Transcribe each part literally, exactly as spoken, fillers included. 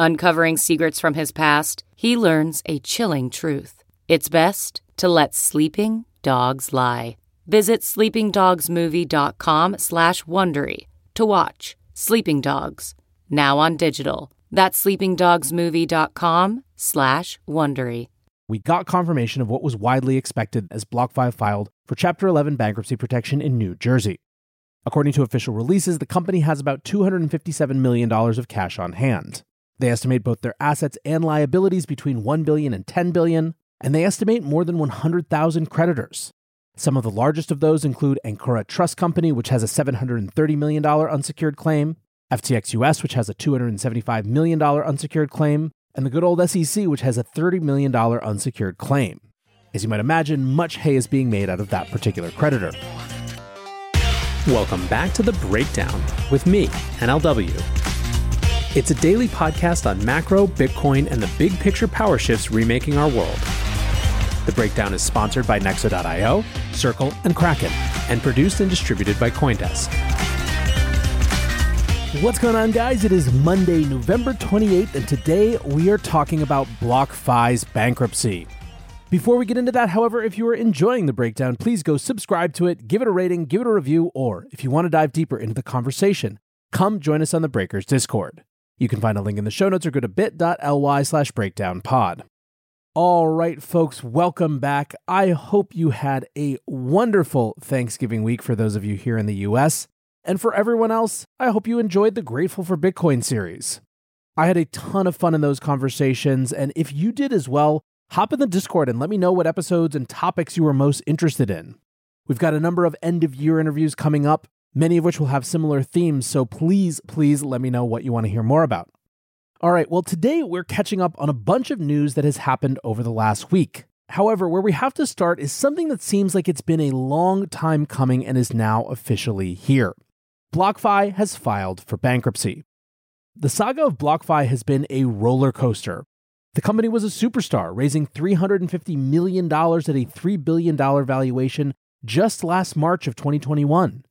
Uncovering secrets from his past, he learns a chilling truth. It's best to let sleeping dogs lie. Visit sleepingdogsmovie.com slash Wondery to watch Sleeping Dogs, now on digital. That's sleepingdogsmovie.com slash Wondery. We got confirmation of what was widely expected as BlockFi filed for Chapter eleven bankruptcy protection in New Jersey. According to official releases, the company has about two hundred fifty-seven million dollars of cash on hand. They estimate both their assets and liabilities between one billion dollars and ten billion dollars, and they estimate more than one hundred thousand creditors. Some of the largest of those include Ancora Trust Company, which has a seven hundred thirty million dollars unsecured claim, F T X U S, which has a two hundred seventy-five million dollars unsecured claim, and the good old S E C, which has a thirty million dollars unsecured claim. As you might imagine, much hay is being made out of that particular creditor. Welcome back to The Breakdown with me, N L W. It's a daily podcast on macro, Bitcoin, and the big picture power shifts remaking our world. The Breakdown is sponsored by Nexo dot io, Circle, and Kraken, and produced and distributed by CoinDesk. What's going on, guys? It is Monday, November twenty-eighth, and today we are talking about BlockFi's bankruptcy. Before we get into that, however, if you are enjoying The Breakdown, please go subscribe to it, give it a rating, give it a review, or if you want to dive deeper into the conversation, come join us on the Breakers Discord. You can find a link in the show notes or go to bit.ly slash breakdown pod. All right, folks, welcome back. I hope you had a wonderful Thanksgiving week for those of you here in the U S. And for everyone else, I hope you enjoyed the Grateful for Bitcoin series. I had a ton of fun in those conversations. And if you did as well, hop in the Discord and let me know what episodes and topics you were most interested in. We've got a number of end-of-year interviews coming up, many of which will have similar themes, so please, please let me know what you want to hear more about. All right, well, today we're catching up on a bunch of news that has happened over the last week. However, where we have to start is something that seems like it's been a long time coming and is now officially here. BlockFi has filed for bankruptcy. The saga of BlockFi has been a roller coaster. The company was a superstar, raising three hundred fifty million dollars at a three billion dollars valuation just last March of twenty twenty-one.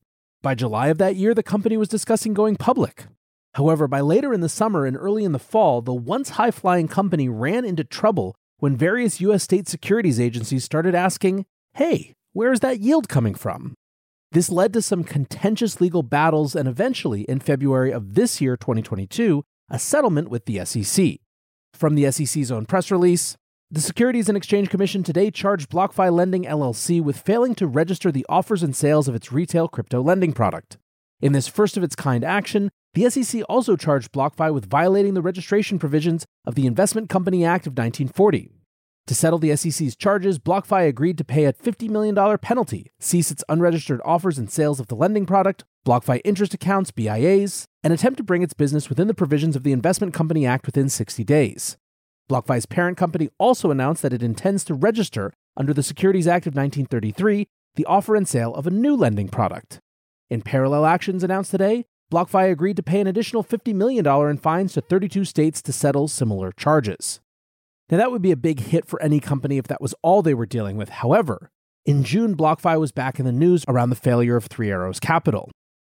By July of that year, the company was discussing going public. However, by later in the summer and early in the fall, the once high-flying company ran into trouble when various U S state securities agencies started asking, hey, where is that yield coming from? This led to some contentious legal battles, and eventually, in February of this year, twenty twenty-two, a settlement with the S E C. From the S E C's own press release, the Securities and Exchange Commission today charged BlockFi Lending L L C with failing to register the offers and sales of its retail crypto lending product. In this first-of-its-kind action, the S E C also charged BlockFi with violating the registration provisions of the Investment Company Act of nineteen forty. To settle the S E C's charges, BlockFi agreed to pay a fifty million dollars penalty, cease its unregistered offers and sales of the lending product, BlockFi interest accounts, B I As, and attempt to bring its business within the provisions of the Investment Company Act within sixty days. BlockFi's parent company also announced that it intends to register, under the Securities Act of nineteen thirty-three, the offer and sale of a new lending product. In parallel actions announced today, BlockFi agreed to pay an additional fifty million dollars in fines to thirty-two states to settle similar charges. Now, that would be a big hit for any company if that was all they were dealing with. However, in June, BlockFi was back in the news around the failure of Three Arrows Capital.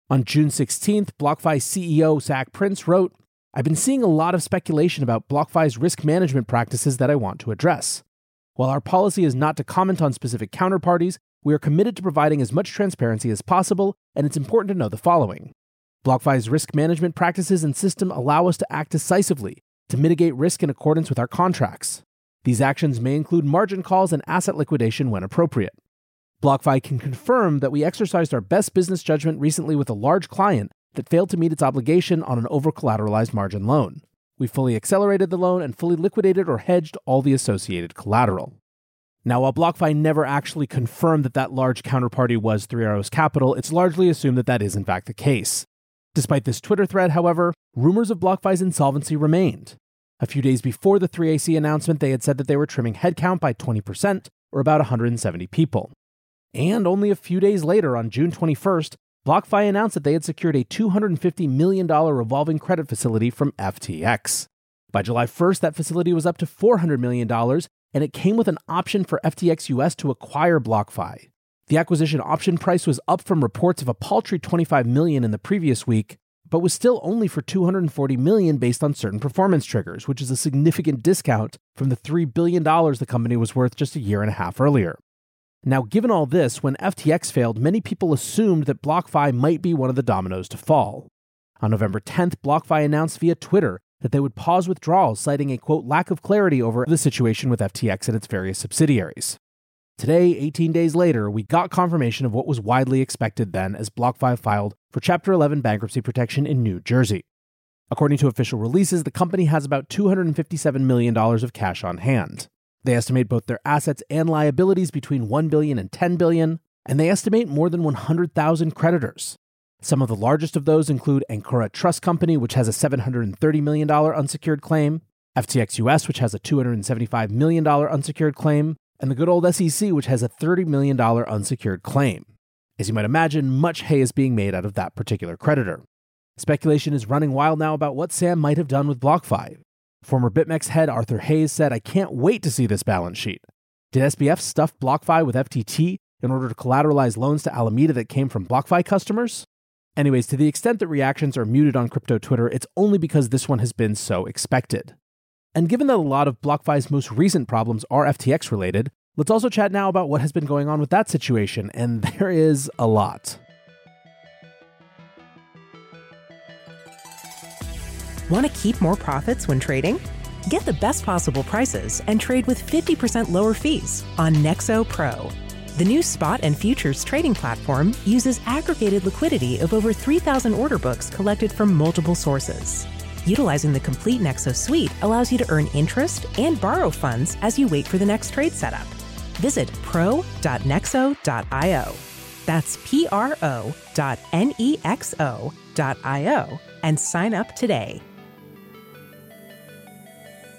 On June sixteenth, BlockFi C E O Zach Prince wrote, I've been seeing a lot of speculation about BlockFi's risk management practices that I want to address. While our policy is not to comment on specific counterparties, we are committed to providing as much transparency as possible, and it's important to know the following. BlockFi's risk management practices and system allow us to act decisively, to mitigate risk in accordance with our contracts. These actions may include margin calls and asset liquidation when appropriate. BlockFi can confirm that we exercised our best business judgment recently with a large client that failed to meet its obligation on an over-collateralized margin loan. We fully accelerated the loan and fully liquidated or hedged all the associated collateral. Now, while BlockFi never actually confirmed that that large counterparty was Three Arrows Capital, it's largely assumed that that is in fact the case. Despite this Twitter thread, however, rumors of BlockFi's insolvency remained. A few days before the three A C announcement, they had said that they were trimming headcount by twenty percent, or about one hundred seventy people. And only a few days later, on June twenty-first, BlockFi announced that they had secured a two hundred fifty million dollars revolving credit facility from F T X. By July first, that facility was up to four hundred million dollars, and it came with an option for F T X U S to acquire BlockFi. The acquisition option price was up from reports of a paltry twenty-five million dollars in the previous week, but was still only for two hundred forty million dollars based on certain performance triggers, which is a significant discount from the three billion dollars the company was worth just a year and a half earlier. Now, given all this, when F T X failed, many people assumed that BlockFi might be one of the dominoes to fall. On November tenth, BlockFi announced via Twitter that they would pause withdrawals, citing a, quote, lack of clarity over the situation with F T X and its various subsidiaries. Today, eighteen days later, we got confirmation of what was widely expected then as BlockFi filed for Chapter eleven bankruptcy protection in New Jersey. According to official releases, the company has about two hundred fifty-seven million dollars of cash on hand. They estimate both their assets and liabilities between one billion dollars and ten billion dollars, and they estimate more than one hundred thousand creditors. Some of the largest of those include Ancora Trust Company, which has a seven hundred thirty million dollars unsecured claim, F T X U S, which has a two hundred seventy-five million dollars unsecured claim, and the good old S E C, which has a thirty million dollars unsecured claim. As you might imagine, much hay is being made out of that particular creditor. Speculation is running wild now about what Sam might have done with BlockFi. Former BitMEX head Arthur Hayes said, "I can't wait to see this balance sheet. Did S B F stuff BlockFi with F T T in order to collateralize loans to Alameda that came from BlockFi customers?" Anyways, to the extent that reactions are muted on crypto Twitter, it's only because this one has been so expected. And given that a lot of BlockFi's most recent problems are F T X related, let's also chat now about what has been going on with that situation, and there is a lot. Want to keep more profits when trading? Get the best possible prices and trade with fifty percent lower fees on Nexo Pro. The new spot and futures trading platform uses aggregated liquidity of over three thousand order books collected from multiple sources. Utilizing the complete Nexo suite allows you to earn interest and borrow funds as you wait for the next trade setup. Visit pro dot nexo dot io. That's P R O dot N E X O dot I O and sign up today.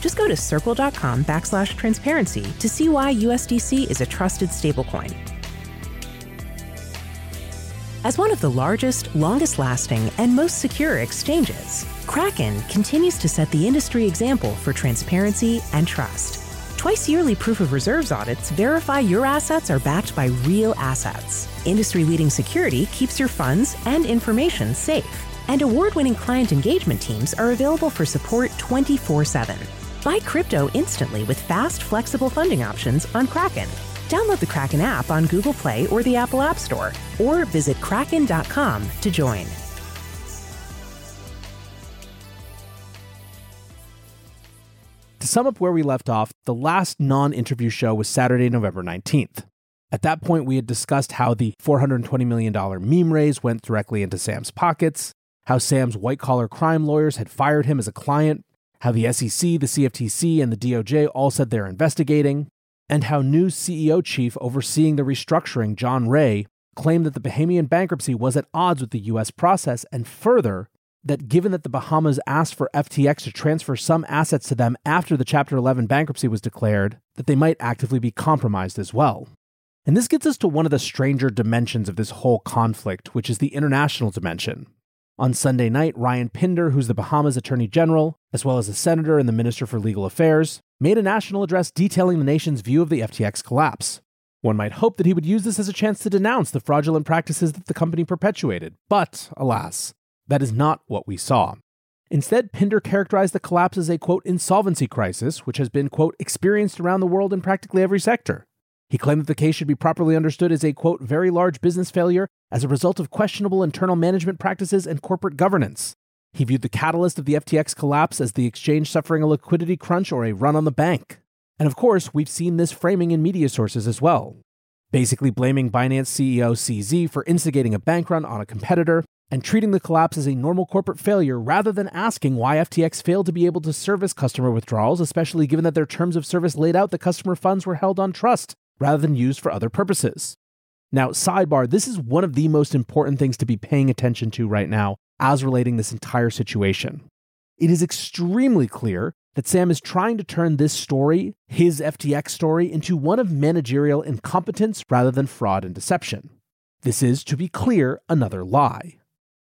Just go to circle.com backslash transparency to see why U S D C is a trusted stablecoin. As one of the largest, longest-lasting, and most secure exchanges, Kraken continues to set the industry example for transparency and trust. Twice yearly proof of reserves audits verify your assets are backed by real assets. Industry-leading security keeps your funds and information safe. And award-winning client engagement teams are available for support twenty-four seven. Buy crypto instantly with fast, flexible funding options on Kraken. Download the Kraken app on Google Play or the Apple App Store, or visit kraken dot com to join. To sum up where we left off, the last non-interview show was Saturday, November nineteenth. At that point, we had discussed how the four hundred twenty million dollars meme raise went directly into Sam's pockets, how Sam's white-collar crime lawyers had fired him as a client, how the S E C, the C F T C, and the D O J all said they're investigating, and how new C E O chief overseeing the restructuring, John Ray, claimed that the Bahamian bankruptcy was at odds with the U S process, and further, that given that the Bahamas asked for F T X to transfer some assets to them after the Chapter eleven bankruptcy was declared, that they might actively be compromised as well. And this gets us to one of the stranger dimensions of this whole conflict, which is the international dimension. On Sunday night, Ryan Pinder, who's the Bahamas Attorney General, as well as the senator and the minister for legal affairs, made a national address detailing the nation's view of the F T X collapse. One might hope that he would use this as a chance to denounce the fraudulent practices that the company perpetuated, but, alas, that is not what we saw. Instead, Pinder characterized the collapse as a, quote, insolvency crisis, which has been, quote, experienced around the world in practically every sector. He claimed that the case should be properly understood as a, quote, very large business failure as a result of questionable internal management practices and corporate governance. He viewed the catalyst of the F T X collapse as the exchange suffering a liquidity crunch or a run on the bank. And of course, we've seen this framing in media sources as well, basically blaming Binance C E O C Z for instigating a bank run on a competitor and treating the collapse as a normal corporate failure rather than asking why F T X failed to be able to service customer withdrawals, especially given that their terms of service laid out that customer funds were held on trust rather than used for other purposes. Now, sidebar, this is one of the most important things to be paying attention to right now as relating this entire situation. It is extremely clear that Sam is trying to turn this story, his F T X story, into one of managerial incompetence rather than fraud and deception. This is, to be clear, another lie.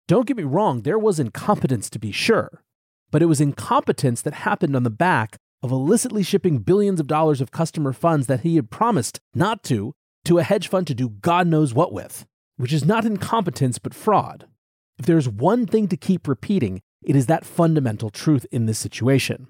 Don't get me wrong, there was incompetence to be sure, but it was incompetence that happened on the back of illicitly shipping billions of dollars of customer funds that he had promised not to, to a hedge fund to do God knows what with, which is not incompetence but fraud. If there's one thing to keep repeating, it is that fundamental truth in this situation.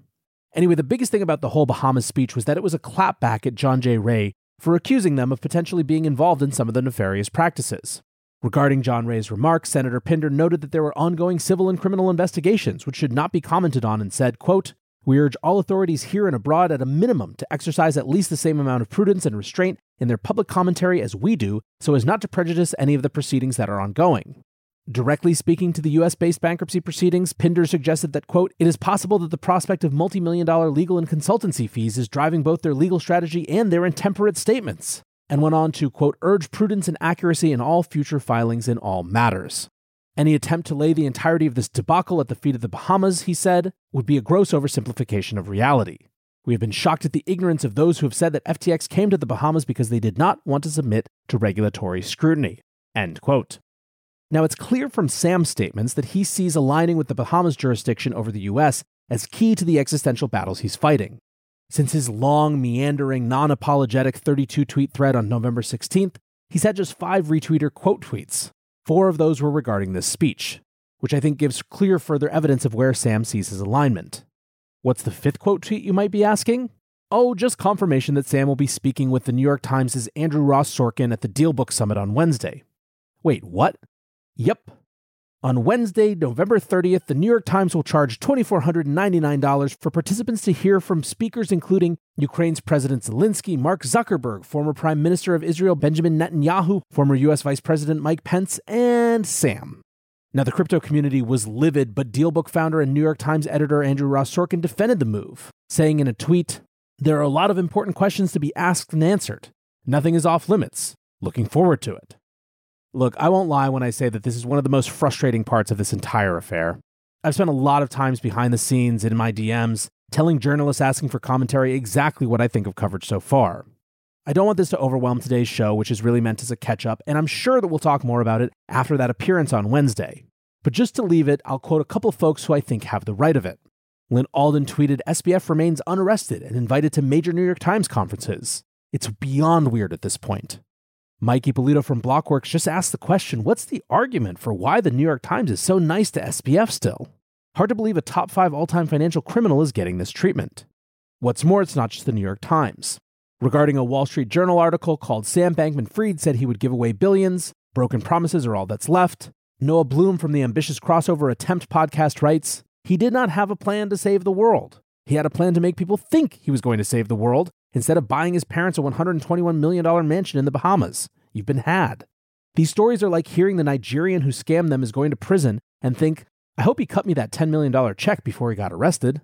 Anyway, the biggest thing about the whole Bahamas speech was that it was a clapback at John J. Ray for accusing them of potentially being involved in some of the nefarious practices. Regarding John Ray's remarks, Senator Pinder noted that there were ongoing civil and criminal investigations, which should not be commented on, and said, quote, "We urge all authorities here and abroad at a minimum to exercise at least the same amount of prudence and restraint in their public commentary as we do, so as not to prejudice any of the proceedings that are ongoing." Directly speaking to the U S-based bankruptcy proceedings, Pinder suggested that, quote, "It is possible that the prospect of multi-million dollar legal and consultancy fees is driving both their legal strategy and their intemperate statements," and went on to, quote, "urge prudence and accuracy in all future filings in all matters. Any attempt to lay the entirety of this debacle at the feet of the Bahamas," he said, "would be a gross oversimplification of reality. We have been shocked at the ignorance of those who have said that F T X came to the Bahamas because they did not want to submit to regulatory scrutiny," end quote. Now, it's clear from Sam's statements that he sees aligning with the Bahamas jurisdiction over the U S as key to the existential battles he's fighting. Since his long, meandering, non-apologetic thirty-two tweet thread on November sixteenth, he's had just five retweeter quote tweets. Four of those were regarding this speech, which I think gives clear further evidence of where Sam sees his alignment. What's the fifth quote tweet, you might be asking? Oh, just confirmation that Sam will be speaking with the New York Times' Andrew Ross Sorkin at the DealBook Summit on Wednesday. Wait, what? Yep. On Wednesday, November thirtieth, the New York Times will charge two thousand four hundred ninety-nine dollars for participants to hear from speakers including Ukraine's President Zelensky, Mark Zuckerberg, former Prime Minister of Israel Benjamin Netanyahu, former U S Vice President Mike Pence, and Sam. Now, the crypto community was livid, but DealBook founder and New York Times editor Andrew Ross Sorkin defended the move, saying in a tweet, "There are a lot of important questions to be asked and answered. Nothing is off limits. Looking forward to it." Look, I won't lie when I say that this is one of the most frustrating parts of this entire affair. I've spent a lot of times behind the scenes in my D Ms telling journalists asking for commentary exactly what I think of coverage so far. I don't want this to overwhelm today's show, which is really meant as a catch-up, and I'm sure that we'll talk more about it after that appearance on Wednesday. But just to leave it, I'll quote a couple folks who I think have the right of it. Lynn Alden tweeted, "S B F remains unarrested and invited to major New York Times conferences. It's beyond weird at this point." Mike Ippolito from Blockworks just asked the question, "What's the argument for why the New York Times is so nice to S B F still? Hard to believe a top five all-time financial criminal is getting this treatment." What's more, it's not just the New York Times. Regarding a Wall Street Journal article called "Sam Bankman-Fried said he would give away billions, broken promises are all that's left," Noah Bloom from the Ambitious Crossover Attempt podcast writes, "He did not have a plan to save the world. He had a plan to make people think he was going to save the world, instead of buying his parents a one hundred twenty-one million dollars mansion in the Bahamas. You've been had." These stories are like hearing the Nigerian who scammed them is going to prison and think, "I hope he cut me that ten million dollars check before he got arrested."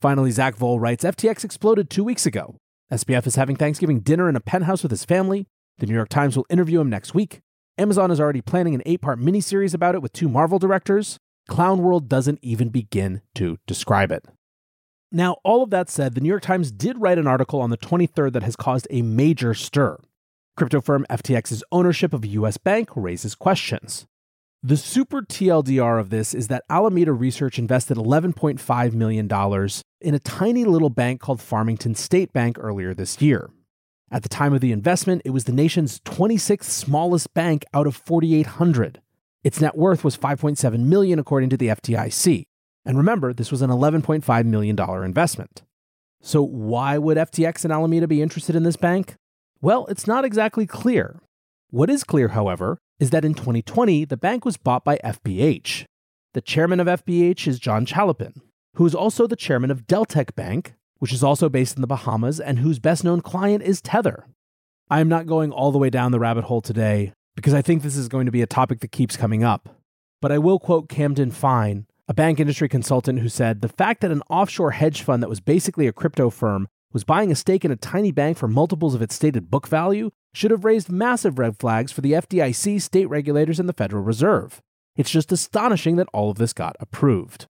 Finally, Zach Vole writes, "F T X exploded two weeks ago. S B F is having Thanksgiving dinner in a penthouse with his family. The New York Times will interview him next week. Amazon is already planning an eight-part miniseries about it with two Marvel directors. Clown World doesn't even begin to describe it." Now, all of that said, the New York Times did write an article on the twenty-third that has caused a major stir. Crypto firm F T X's ownership of a U S bank raises questions. The super T L D R of this is that Alameda Research invested eleven point five million dollars in a tiny little bank called Farmington State Bank earlier this year. At the time of the investment, it was the nation's twenty-sixth smallest bank out of forty-eight hundred. Its net worth was five point seven million dollars according to the F D I C. And remember, this was an eleven point five million dollars investment. So why would F T X and Alameda be interested in this bank? Well, it's not exactly clear. What is clear, however, is that in twenty twenty, the bank was bought by F B H. The chairman of F B H is John Chalopin, who is also the chairman of Deltec Bank, which is also based in the Bahamas and whose best-known client is Tether. I am not going all the way down the rabbit hole today because I think this is going to be a topic that keeps coming up. But I will quote Camden Fine, a bank industry consultant who said, "The fact that an offshore hedge fund that was basically a crypto firm was buying a stake in a tiny bank for multiples of its stated book value should have raised massive red flags for the F D I C, state regulators, and the Federal Reserve. It's just astonishing that all of this got approved."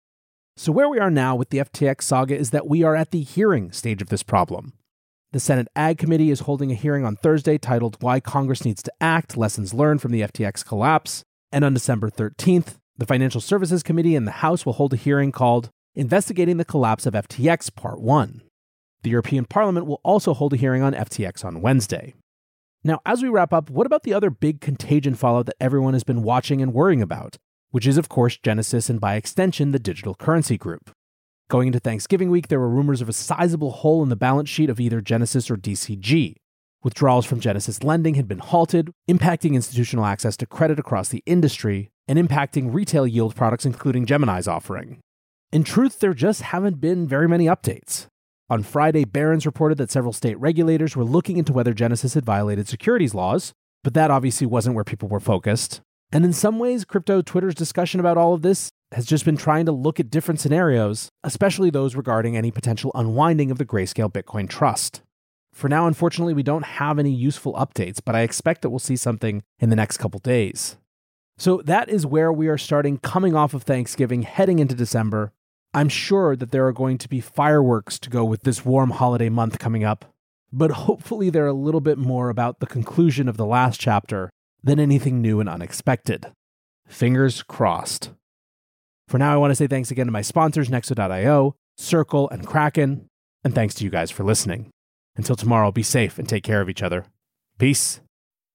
So where we are now with the F T X saga is that we are at the hearing stage of this problem. The Senate Ag Committee is holding a hearing on Thursday titled "Why Congress Needs to Act, Lessons Learned from the F T X Collapse." And on December thirteenth, the Financial Services Committee in the House will hold a hearing called "Investigating the Collapse of F T X Part one. The European Parliament will also hold a hearing on F T X on Wednesday. Now, as we wrap up, what about the other big contagion fallout that everyone has been watching and worrying about, which is, of course, Genesis and, by extension, the digital currency group? Going into Thanksgiving week, there were rumors of a sizable hole in the balance sheet of either Genesis or D C G. Withdrawals from Genesis lending had been halted, impacting institutional access to credit across the industry, and impacting retail yield products, including Gemini's offering. In truth, there just haven't been very many updates. On Friday, Barron's reported that several state regulators were looking into whether Genesis had violated securities laws, but that obviously wasn't where people were focused. And in some ways, crypto Twitter's discussion about all of this has just been trying to look at different scenarios, especially those regarding any potential unwinding of the Grayscale Bitcoin Trust. For now, unfortunately, we don't have any useful updates, but I expect that we'll see something in the next couple days. So that is where we are starting, coming off of Thanksgiving, heading into December. I'm sure that there are going to be fireworks to go with this warm holiday month coming up, but hopefully they're a little bit more about the conclusion of the last chapter than anything new and unexpected. Fingers crossed. For now, I want to say thanks again to my sponsors, Nexo dot io, Circle, and Kraken, and thanks to you guys for listening. Until tomorrow, be safe and take care of each other. Peace.